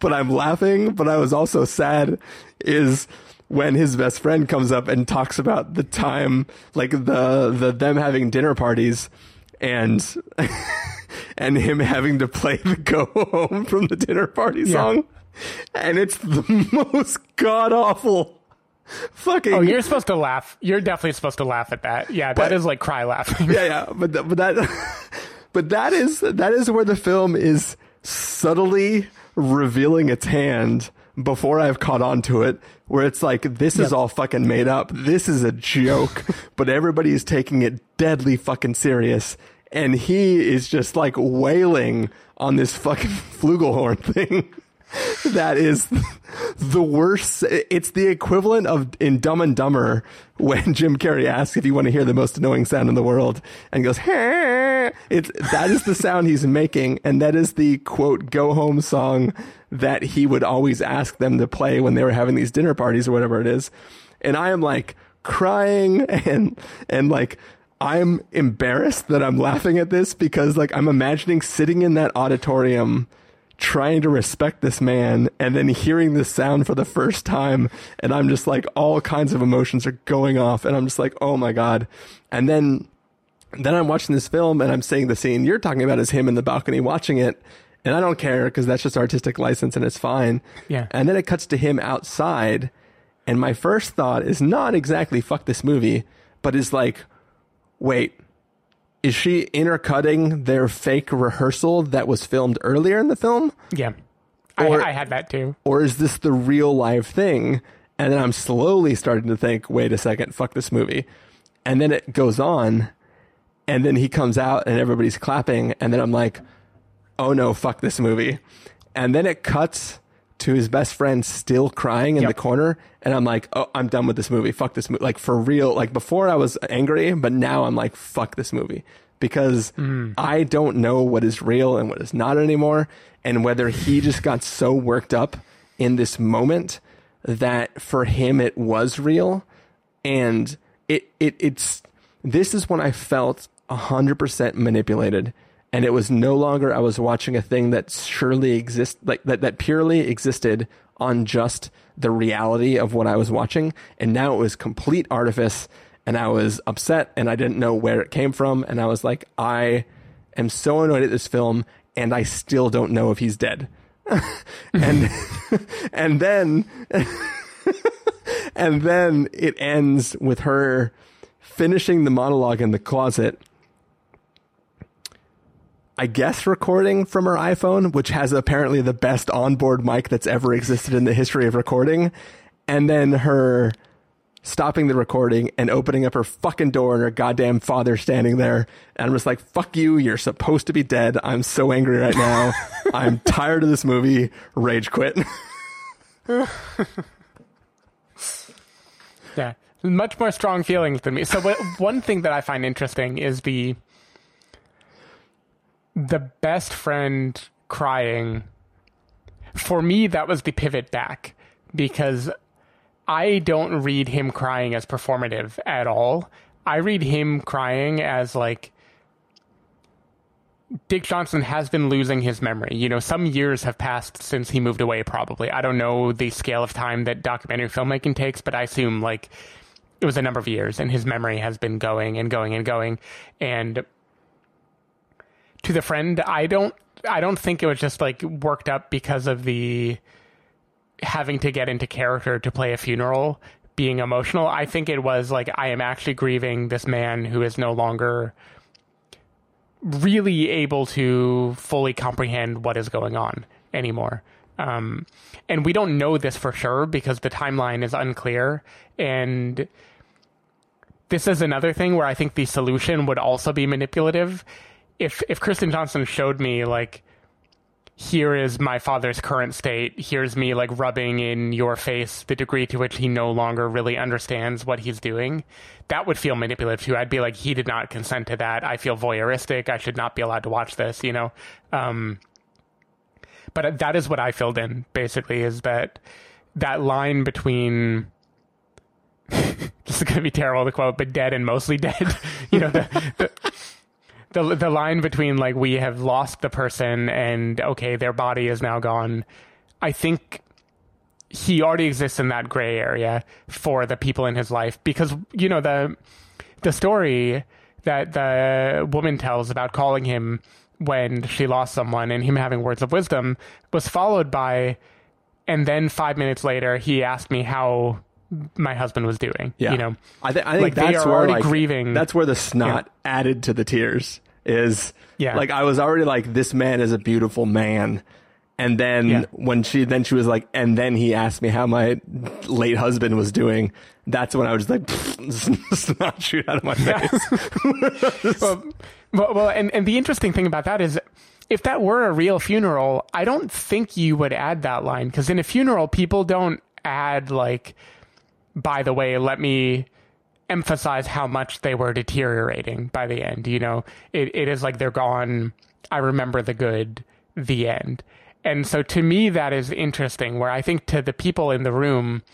but I'm laughing. But I was also sad is when his best friend comes up and talks about the time, like the, the, them having dinner parties and, and him having to play the Go Home from the Dinner Party yeah. song. And it's the most god-awful fucking... Oh, you're supposed to laugh. You're definitely supposed to laugh at that. Yeah, but, that is like cry laughing. Yeah, yeah. But, th- but, that, but that, is, that is where the film is subtly revealing its hand before I've caught on to it, where it's like, this yep. is all fucking made up. This is a joke. But everybody is taking it deadly fucking serious. And he is just like wailing on this fucking flugelhorn thing. That is the worst. It's the equivalent of in Dumb and Dumber when Jim Carrey asks if you want to hear the most annoying sound in the world and goes, hey. It's, that is the sound he's making. And that is the, quote, go home song that he would always ask them to play when they were having these dinner parties or whatever it is. And I am like crying and and like I'm embarrassed that I'm laughing at this because like I'm imagining sitting in that auditorium trying to respect this man and then hearing this sound for the first time, and I'm just like all kinds of emotions are going off and I'm just like, oh my god. And then then I'm watching this film and I'm seeing the scene you're talking about is him in the balcony watching it, And I don't care because that's just artistic license and it's fine. Yeah. And then it cuts to him outside. And my first thought is not exactly fuck this movie, but is like, wait, is she intercutting their fake rehearsal that was filmed earlier in the film? Yeah. Or, I, I had that too. Or is this the real live thing? And then I'm slowly starting to think, wait a second, fuck this movie. And then it goes on. And then he comes out and everybody's clapping. And then I'm like, oh no, fuck this movie. And then it cuts to his best friend still crying in yep. the corner. And I'm like, oh, I'm done with this movie. Fuck this movie. Like for real. Like before I was angry, but now I'm like, fuck this movie. Because mm. I don't know what is real and what is not anymore. And whether he just got so worked up in this moment that for him it was real. And it it it's this is when I felt one hundred percent manipulated. And it was no longer I was watching a thing that surely exist like that, that purely existed on just the reality of what I was watching. And now it was complete artifice. And I was upset and I didn't know where it came from. And I was like, I am so annoyed at this film and I still don't know if he's dead. and and then and then it ends with her finishing the monologue in the closet. I guess recording from her iPhone, which has apparently the best onboard mic that's ever existed in the history of recording. And then her stopping the recording and opening up her fucking door and her goddamn father standing there. And I'm just like, fuck you. You're supposed to be dead. I'm so angry right now. I'm tired of this movie. Rage quit. Yeah. Much more strong feelings than me. So one thing that I find interesting is the the best friend crying. For me, that was the pivot back because I don't read him crying as performative at all. I read him crying as like Dick Johnson has been losing his memory. You know, some years have passed since he moved away, probably. I don't know the scale of time that documentary filmmaking takes, but I assume like it was a number of years and his memory has been going and going and going. And to the friend, I don't, I don't think it was just like worked up because of the having to get into character to play a funeral, being emotional. I think it was like, I am actually grieving this man who is no longer really able to fully comprehend what is going on anymore. Um, and we don't know this for sure because the timeline is unclear. And this is another thing where I think the solution would also be manipulative. If if Kristen Johnson showed me, like, here is my father's current state, here's me, like, rubbing in your face the degree to which he no longer really understands what he's doing, that would feel manipulative, too. I'd be like, he did not consent to that. I feel voyeuristic. I should not be allowed to watch this, you know? Um, but that is what I filled in, basically, is that that line between... This is going to be terrible to quote, but dead and mostly dead. You know, the... the The the line between, like, we have lost the person and, okay, their body is now gone. I think he already exists in that gray area for the people in his life. Because, you know, the the story that the woman tells about calling him when she lost someone and him having words of wisdom was followed by, and then five minutes later, he asked me how my husband was doing. Yeah. You know, I, th- I think like that's where already like, grieving. That's where the snot yeah. added to the tears is yeah. like, I was already like, this man is a beautiful man. And then yeah. when she, then she was like, and then he asked me how my late husband was doing. That's when I was like, snot shoot out of my face. Yeah. well, well, well, and, and the interesting thing about that is if that were a real funeral, I don't think you would add that line. Because in a funeral, people don't add like, by the way, let me emphasize how much they were deteriorating by the end. You know, it, it is like they're gone. I remember the good, the end. And so to me, that is interesting where I think to the people in the room,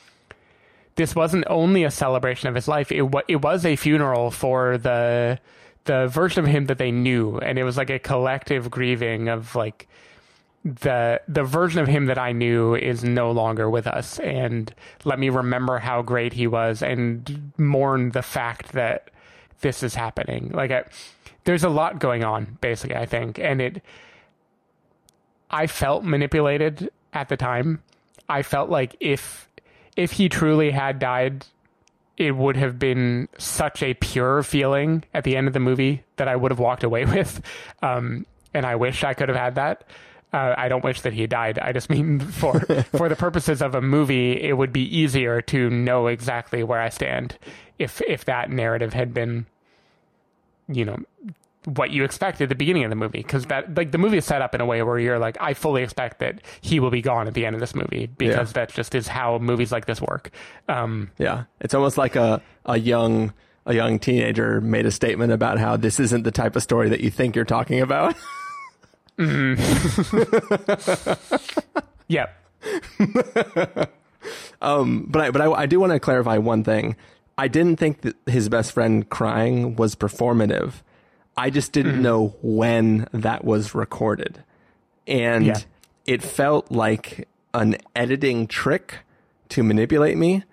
this wasn't only a celebration of his life. It, it was a funeral for the, the version of him that they knew. And it was like a collective grieving of like, the the version of him that I knew is no longer with us, and let me remember how great he was and mourn the fact that this is happening. Like I, there's a lot going on basically, I think, and it I felt manipulated at the time. I felt like if if he truly had died, it would have been such a pure feeling at the end of the movie that I would have walked away with. Um, and I wish I could have had that. Uh, I don't wish that he died. I just mean for for the purposes of a movie, it would be easier to know exactly where I stand if if that narrative had been, you know, what you expect at the beginning of the movie. Because that, like, the movie is set up in a way where you're like, I fully expect that he will be gone at the end of this movie, because yeah. that just is how movies like this work. Um, yeah, it's almost like a a young a young teenager made a statement about how this isn't the type of story that you think you're talking about. Mm-hmm. Yep. um, but I, but I, I do want to clarify one thing. I didn't think that his best friend crying was performative. I just didn't know when that was recorded. And yeah. it felt like an editing trick to manipulate me.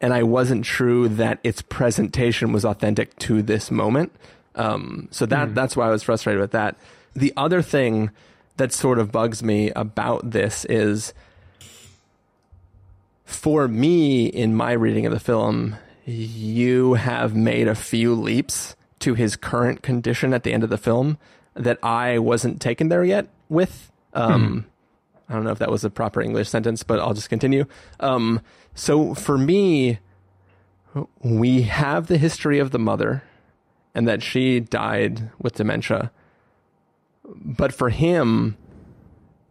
And I wasn't sure that its presentation was authentic to this moment. Um, so that mm. that's why I was frustrated with that. The other thing that sort of bugs me about this is, for me, in my reading of the film, you have made a few leaps to his current condition at the end of the film that I wasn't taken there yet with. Um, mm-hmm. I don't know if that was a proper English sentence, but I'll just continue. Um, so for me, we have the history of the mother and that she died with dementia. But for him,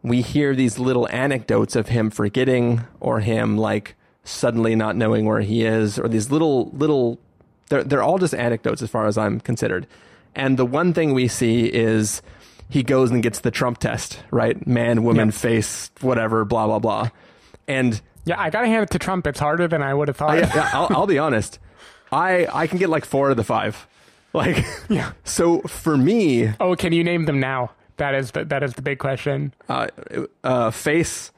we hear these little anecdotes of him forgetting, or him like suddenly not knowing where he is, or these little, little, They're, they're all just anecdotes as far as I'm concerned. And the one thing we see is he goes and gets the Trump test, right? Man, woman, yep. face, whatever, blah, blah, blah. And yeah, I got to hand it to Trump. It's harder than I would have thought. I, yeah, I'll, I'll be honest. I, I can get like four out of the five. Like, yeah. So for me. Oh, can you name them now? That is the, that is the big question. Uh, uh, face,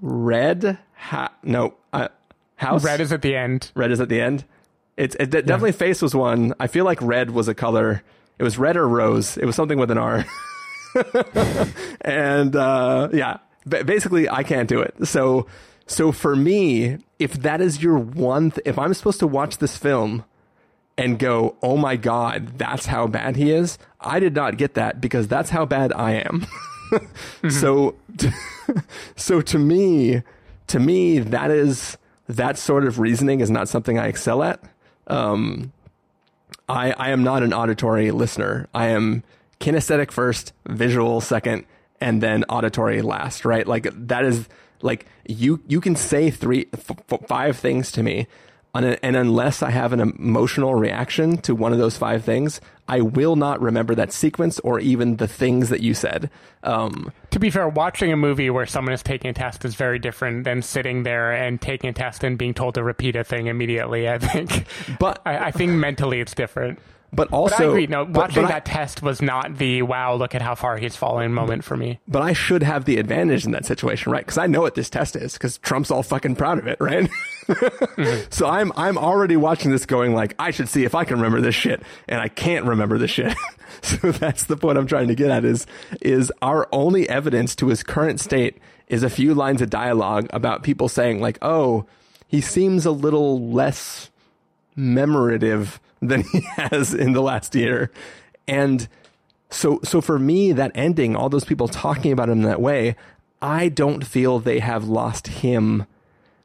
red, ha- no, uh, house. Red is at the end. Red is at the end. It's it definitely yeah. face was one. I feel like red was a color. It was red or rose. It was something with an R. and uh, yeah, B- basically, I can't do it. So so for me, if that is your one, th- if I'm supposed to watch this film and go, oh, my God, that's how bad he is. I did not get that, because that's how bad I am. mm-hmm. So t- so to me, to me, that is that sort of reasoning is not something I excel at. Um, I, I am not an auditory listener. I am kinesthetic first, visual second, and then auditory last, right? Like that is like, you, you can say three, f- f- five things to me on a, and unless I have an emotional reaction to one of those five things, I will not remember that sequence or even the things that you said. Um, to be fair, watching a movie where someone is taking a test is very different than sitting there and taking a test and being told to repeat a thing immediately, I think. But I, I think mentally it's different. But also... But I agree. No, but, watching but that I, test was not the, wow, look at how far he's fallen moment but, for me. But I should have the advantage in that situation, right? Because I know what this test is, because Trump's all fucking proud of it, right? mm-hmm. So I'm I'm already watching this going like, I should see if I can remember this shit, and I can't remember this shit. So that's the point I'm trying to get at, is, is our only evidence to his current state is a few lines of dialogue about people saying like, oh, he seems a little less memorative than he has in the last year. And so so for me, that ending, all those people talking about him that way, I don't feel they have lost him,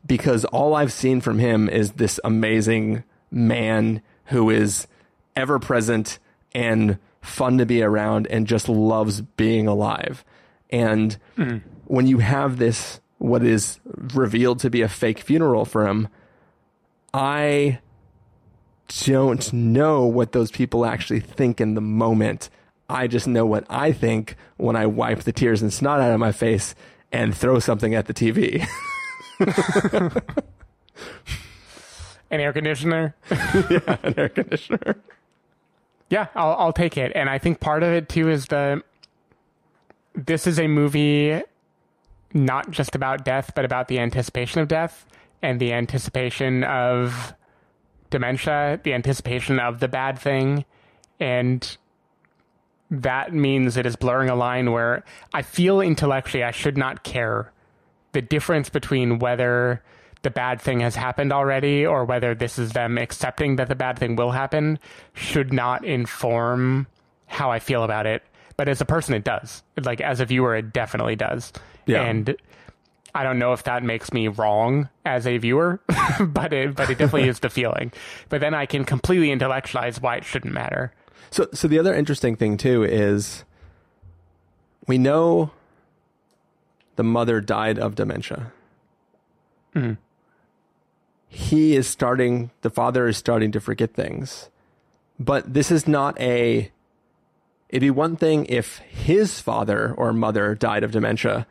because all I've seen from him is this amazing man who is ever present and fun to be around and just loves being alive. And mm. when you have this, what is revealed to be a fake funeral for him, I don't know what those people actually think in the moment. I just know what I think when I wipe the tears and snot out of my face and throw something at the T V. An air conditioner. yeah, an air conditioner. Yeah, I'll, I'll take it. And I think part of it too is the, this is a movie not just about death, but about the anticipation of death and the anticipation of dementia, the anticipation of the bad thing. And that means it is blurring a line where I feel intellectually I should not care the difference between whether the bad thing has happened already or whether this is them accepting that the bad thing will happen should not inform how I feel about it. But as a person, it does. Like, as a viewer, it definitely does. Yeah. And I don't know if that makes me wrong as a viewer, but it but it definitely is the feeling. But then I can completely intellectualize why it shouldn't matter. So, so the other interesting thing, too, is we know the mother died of dementia. Mm. He is starting, the father is starting to forget things. But this is not a, it'd be one thing if his father or mother died of dementia,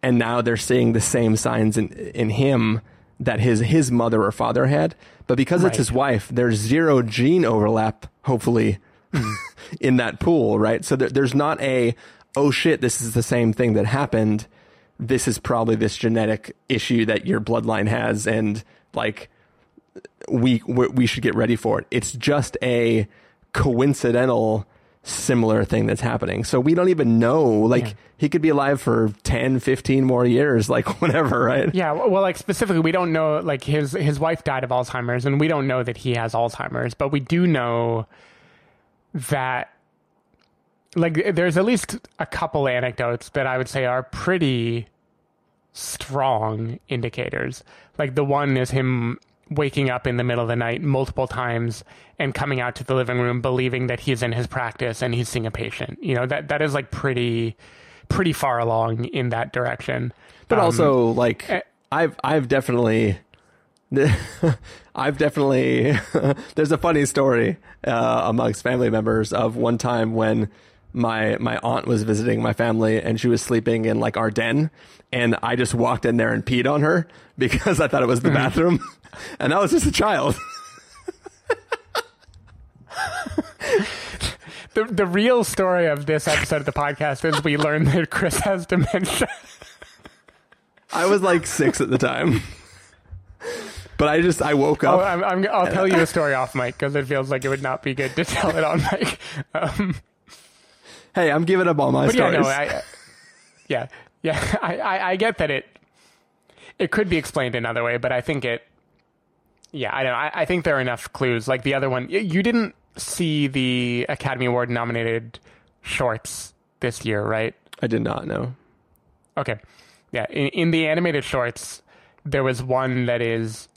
and now they're seeing the same signs in, in him that his, his mother or father had. But because right. it's his wife, there's zero gene overlap, hopefully, in that pool, right? So there, there's not a, oh shit, this is the same thing that happened. This is probably this genetic issue that your bloodline has, and like we we should get ready for it. It's just a coincidental similar thing that's happening. So we don't even know, like yeah. he could be alive for ten, fifteen more years, like whatever, right? Yeah. Well, like specifically, we don't know, like his, his wife died of Alzheimer's, and we don't know that he has Alzheimer's, but we do know that like there's at least a couple anecdotes that I would say are pretty strong indicators. Like the one is him waking up in the middle of the night multiple times and coming out to the living room believing that he's in his practice and he's seeing a patient. You know, that that is like pretty pretty far along in that direction. But um, also like uh, I've I've definitely I've definitely there's a funny story uh, amongst family members of one time when my my aunt was visiting my family and she was sleeping in like our den, and I just walked in there and peed on her because I thought it was the bathroom and I was just a child. the the real story of this episode of the podcast is we learned that Chris has dementia. I was like six at the time. But I just, I woke up. Oh, I'm, I'm, I'll tell you a story off mic because it feels like it would not be good to tell it on mic. Um, hey, I'm giving up all my but stories. Yeah, no, I, yeah, yeah I, I, I get that it it could be explained another way, but I think it, yeah, I don't know. I, I think there are enough clues. Like the other one, you didn't see the Academy Award nominated shorts this year, right? I did not, no. Okay. Yeah, in, in the animated shorts, there was one that is...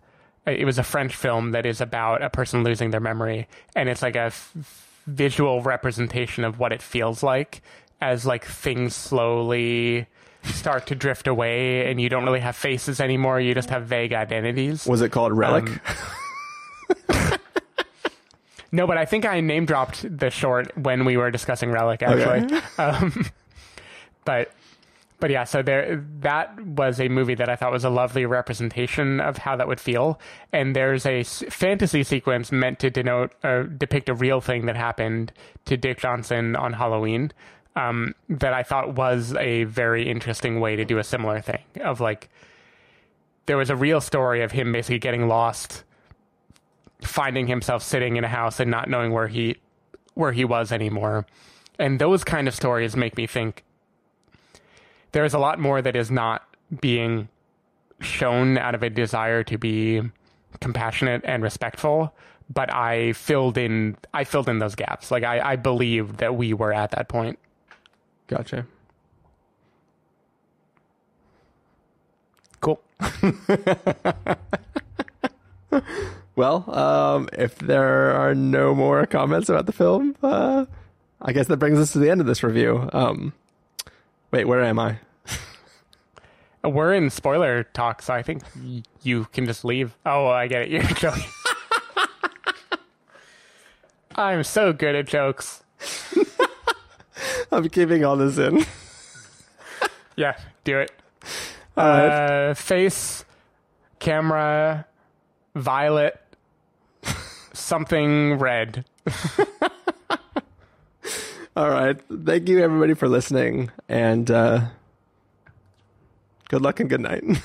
It was a French film that is about a person losing their memory, and it's like a f- visual representation of what it feels like as like things slowly start to drift away, and you don't really have faces anymore. You just have vague identities. Was it called Relic? Um, no, but I think I name dropped the short when we were discussing Relic, actually. Okay. Um, but. But yeah, so there, that was a movie that I thought was a lovely representation of how that would feel. And there's a fantasy sequence meant to denote or depict a real thing that happened to Dick Johnson on Halloween, um, that I thought was a very interesting way to do a similar thing of like, there was a real story of him basically getting lost, finding himself sitting in a house and not knowing where he, where he was anymore. And those kind of stories make me think, there is a lot more that is not being shown out of a desire to be compassionate and respectful, but I filled in, I filled in those gaps. Like I, I believed that we were at that point. Gotcha. Cool. Well, um, if there are no more comments about the film, uh, I guess that brings us to the end of this review. Um, Wait, where am I? We're in spoiler talk, so I think you can just leave. Oh, I get it. You're joking. I'm so good at jokes. I'm keeping all this in. Yeah, do it. All right. Uh, face, camera, violet, something red. All right. Thank you, everybody, for listening, and uh, good luck and good night.